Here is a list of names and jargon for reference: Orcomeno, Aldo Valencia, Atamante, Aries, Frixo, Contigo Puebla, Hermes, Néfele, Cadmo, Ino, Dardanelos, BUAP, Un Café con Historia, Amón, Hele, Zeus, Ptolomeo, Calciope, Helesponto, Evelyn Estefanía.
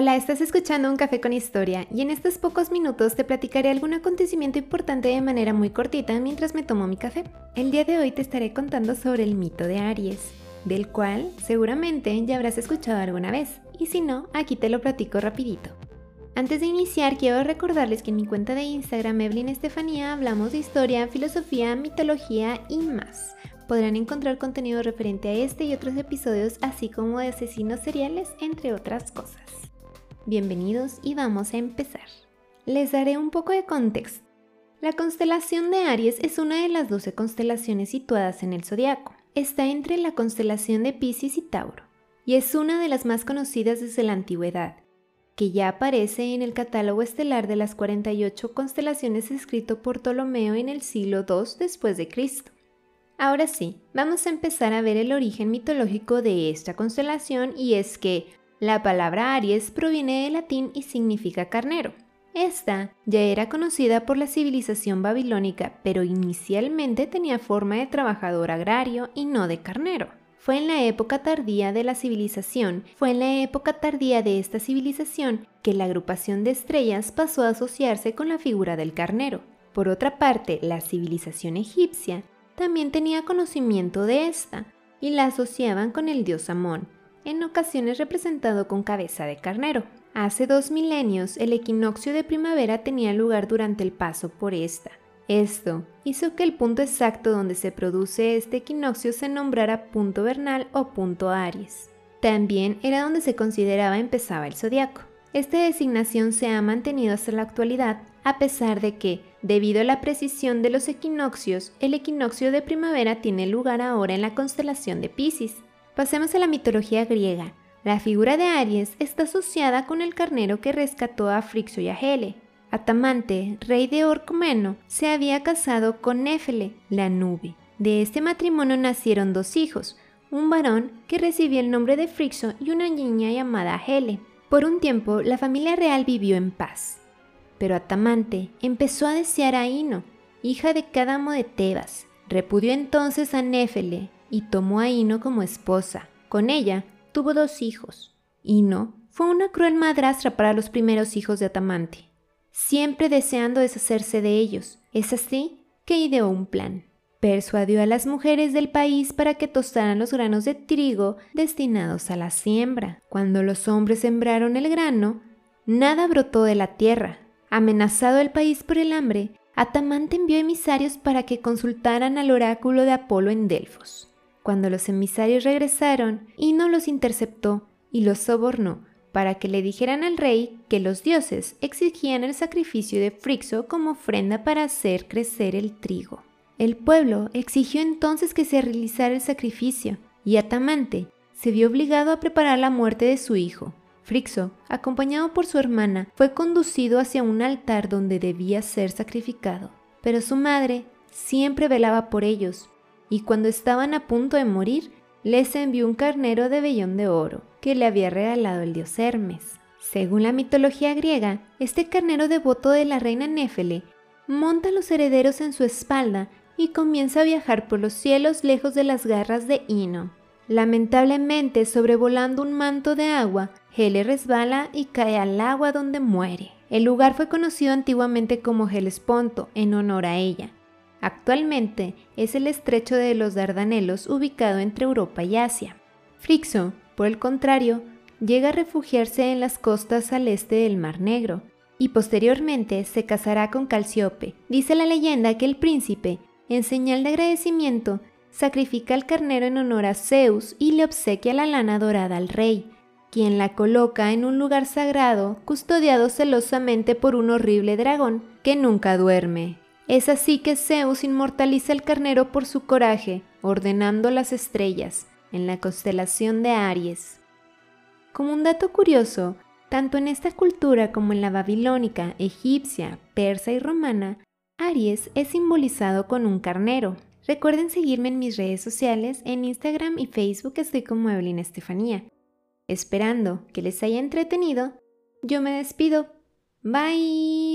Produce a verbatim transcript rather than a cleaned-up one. Hola, estás escuchando Un Café con Historia y en estos pocos minutos te platicaré algún acontecimiento importante de manera muy cortita mientras me tomo mi café. El día de hoy te estaré contando sobre el mito de Aries, del cual seguramente ya habrás escuchado alguna vez, y si no, aquí te lo platico rapidito. Antes de iniciar, quiero recordarles que en mi cuenta de Instagram Evelyn Estefanía hablamos de historia, filosofía, mitología y más. Podrán encontrar contenido referente a este y otros episodios, así como de asesinos seriales, entre otras cosas. Bienvenidos y vamos a empezar. Les daré un poco de contexto. La constelación de Aries es una de las doce constelaciones situadas en el zodiaco. Está entre la constelación de Piscis y Tauro, y es una de las más conocidas desde la antigüedad, que ya aparece en el catálogo estelar de las cuarenta y ocho constelaciones escrito por Ptolomeo en el siglo segundo después de Cristo. Ahora sí, vamos a empezar a ver el origen mitológico de esta constelación, y es que la palabra Aries proviene del latín y significa carnero. Esta ya era conocida por la civilización babilónica, pero inicialmente tenía forma de trabajador agrario y no de carnero. Fue en la época tardía de la civilización, fue en la época tardía de esta civilización que la agrupación de estrellas pasó a asociarse con la figura del carnero. Por otra parte, la civilización egipcia también tenía conocimiento de esta y la asociaban con el dios Amón, en ocasiones representado con cabeza de carnero. Hace dos milenios, el equinoccio de primavera tenía lugar durante el paso por esta. Esto hizo que el punto exacto donde se produce este equinoccio se nombrara punto vernal o punto Aries. También era donde se consideraba empezaba el zodiaco. Esta designación se ha mantenido hasta la actualidad, a pesar de que, debido a la precisión de los equinoccios, el equinoccio de primavera tiene lugar ahora en la constelación de Piscis. Pasemos a la mitología griega. La figura de Aries está asociada con el carnero que rescató a Frixo y a Hele. Atamante, rey de Orcomeno, se había casado con Néfele, la nube. De este matrimonio nacieron dos hijos, un varón que recibió el nombre de Frixo y una niña llamada Hele. Por un tiempo, la familia real vivió en paz, pero Atamante empezó a desear a Ino, hija de Cadmo de Tebas. Repudió entonces a Néfele y tomó a Ino como esposa. Con ella tuvo dos hijos. Ino fue una cruel madrastra para los primeros hijos de Atamante, siempre deseando deshacerse de ellos. Es así que ideó un plan. Persuadió a las mujeres del país para que tostaran los granos de trigo destinados a la siembra. Cuando los hombres sembraron el grano, nada brotó de la tierra. Amenazado el país por el hambre, Atamante envió emisarios para que consultaran al oráculo de Apolo en Delfos. Cuando los emisarios regresaron, Ino los interceptó y los sobornó para que le dijeran al rey que los dioses exigían el sacrificio de Frixo como ofrenda para hacer crecer el trigo. El pueblo exigió entonces que se realizara el sacrificio, y Atamante se vio obligado a preparar la muerte de su hijo. Frixo, acompañado por su hermana, fue conducido hacia un altar donde debía ser sacrificado, pero su madre siempre velaba por ellos, y cuando estaban a punto de morir, les envió un carnero de vellón de oro que le había regalado el dios Hermes. Según la mitología griega, este carnero devoto de la reina Néfele monta a los herederos en su espalda y comienza a viajar por los cielos lejos de las garras de Ino. Lamentablemente, sobrevolando un manto de agua, Hele resbala y cae al agua donde muere. El lugar fue conocido antiguamente como Helesponto, en honor a ella. Actualmente es el estrecho de los Dardanelos, ubicado entre Europa y Asia. Frixo, por el contrario, llega a refugiarse en las costas al este del Mar Negro y posteriormente se casará con Calciope. Dice la leyenda que el príncipe, en señal de agradecimiento, sacrifica al carnero en honor a Zeus y le obsequia la lana dorada al rey, quien la coloca en un lugar sagrado, custodiado celosamente por un horrible dragón que nunca duerme. Es así que Zeus inmortaliza al carnero por su coraje, ordenando las estrellas en la constelación de Aries. Como un dato curioso, tanto en esta cultura como en la babilónica, egipcia, persa y romana, Aries es simbolizado con un carnero. Recuerden seguirme en mis redes sociales, en Instagram y Facebook estoy como Evelyn Estefanía. Esperando que les haya entretenido, yo me despido. Bye.